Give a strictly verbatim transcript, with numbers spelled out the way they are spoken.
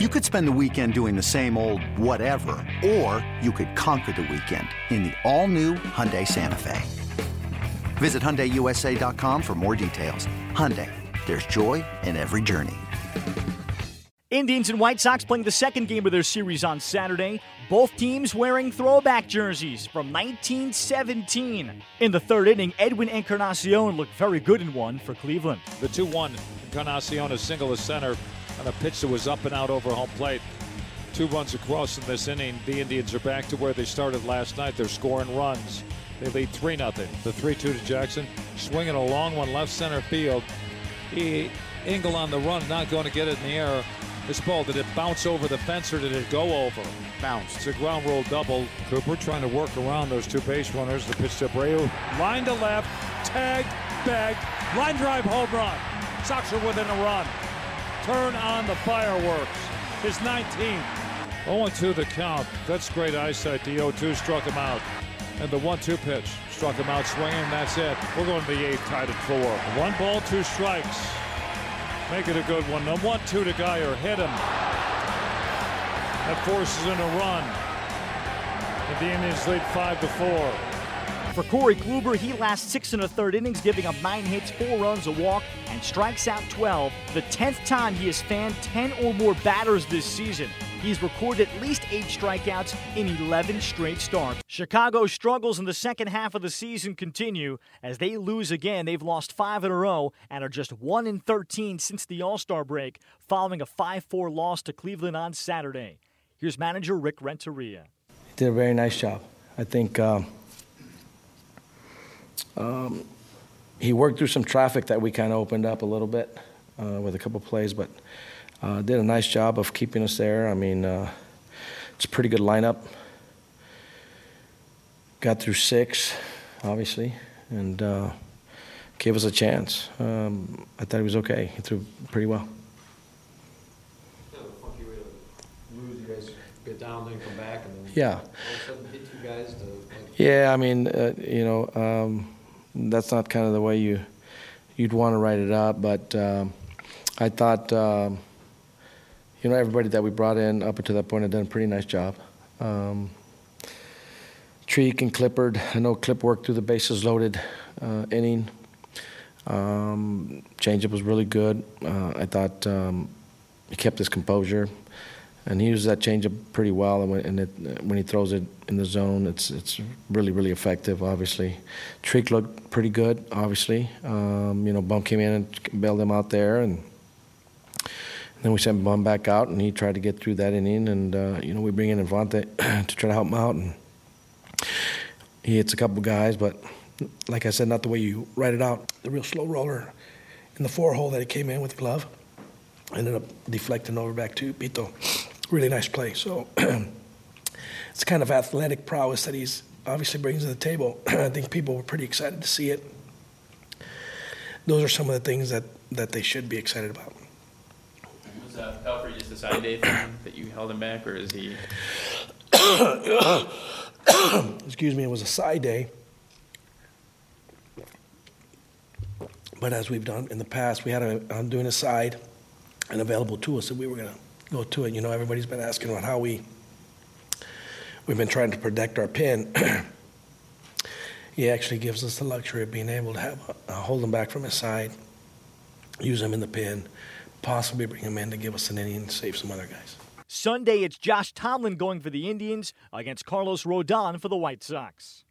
You could spend the weekend doing the same old whatever, or you could conquer the weekend in the all-new Hyundai Santa Fe. Visit Hyundai U S A dot com for more details. Hyundai, there's joy in every journey. Indians and White Sox playing the second game of their series on Saturday. Both teams wearing throwback jerseys from nineteen seventeen. In the third inning, Edwin Encarnacion looked very good in one for Cleveland. The two one, Encarnacion, a single to center on a pitch that was up and out over home plate. Two runs across in this inning. The Indians are back to where they started last night. They're scoring runs. They lead three nothing. The three two to Jackson. Swinging a long one left center field. He, Engel on the run, not going to get it in the air. This ball, did it bounce over the fence or did it go over? Bounced. It's a ground rule double. Kluber trying to work around those two base runners. The pitch to Abreu. Line to left. Tag. Bag. Line drive. Home run. Sox are within a run. Turn on the fireworks. His nineteenth. oh two the count. That's great eyesight. The oh two struck him out. And the one two pitch struck him out swinging. That's it. We're going to the eighth, tied at four. One ball, two strikes. Make it a good one. The one two to Guyer, hit him. That forces in a run. And the Indians lead five to four. For Corey Kluber, he lasts six and a third innings, giving up nine hits, four runs, a walk, and strikes out twelve. The tenth time he has fanned ten or more batters this season. He's recorded at least eight strikeouts in eleven straight starts. Chicago's struggles in the second half of the season continue as they lose again. They've lost five in a row and are just one and thirteen since the All-Star break following a five four loss to Cleveland on Saturday. Here's manager Rick Renteria. He did a very nice job. I think um, um, he worked through some traffic that we kind of opened up a little bit uh, with a couple plays, but Uh, did a nice job of keeping us there. I mean, uh, it's a pretty good lineup. Got through six, obviously, and uh, gave us a chance. Um, I thought he was okay. He threw pretty well. Kind of a funky way to lose. You guys get down, then come back, and then yeah. all of a sudden hit you guys. To, like, yeah, I mean, uh, you know, um, that's not kind of the way you you'd want to write it up, but um, I thought. Um, You know, everybody that we brought in up until that point had done a pretty nice job. Um, Treek and Clippard. I know Clip worked through the bases loaded uh, inning. Um, changeup was really good. Uh, I thought um, he kept his composure, and he uses that changeup pretty well. And, when, and it, when he throws it in the zone, it's it's really really effective. Obviously, Treek looked pretty good. Obviously, um, you know, Bum came in and bailed him out there, and. Then we sent Bum back out, and he tried to get through that inning. And, uh, you know, we bring in Infante to try to help him out. And he hits a couple guys, but like I said, not the way you write it out. The real slow roller in the four-hole that he came in with the glove ended up deflecting over back to Pito. Really nice play. So it's the kind of athletic prowess that he's obviously brings to the table. I think people were pretty excited to see it. Those are some of the things that, that they should be excited about. Uh, Pelfrey just a side day thing that you held him back, or is he? Excuse me, it was a side day. But as we've done in the past, we had a I'm doing a side and available to us that we were going to go to it. You know, everybody's been asking about how we we've been trying to protect our pin. He actually gives us the luxury of being able to have uh, hold him back from his side, use him in the pin. Possibly bring him in to give us an inning and save some other guys. Sunday, it's Josh Tomlin going for the Indians against Carlos Rodon for the White Sox.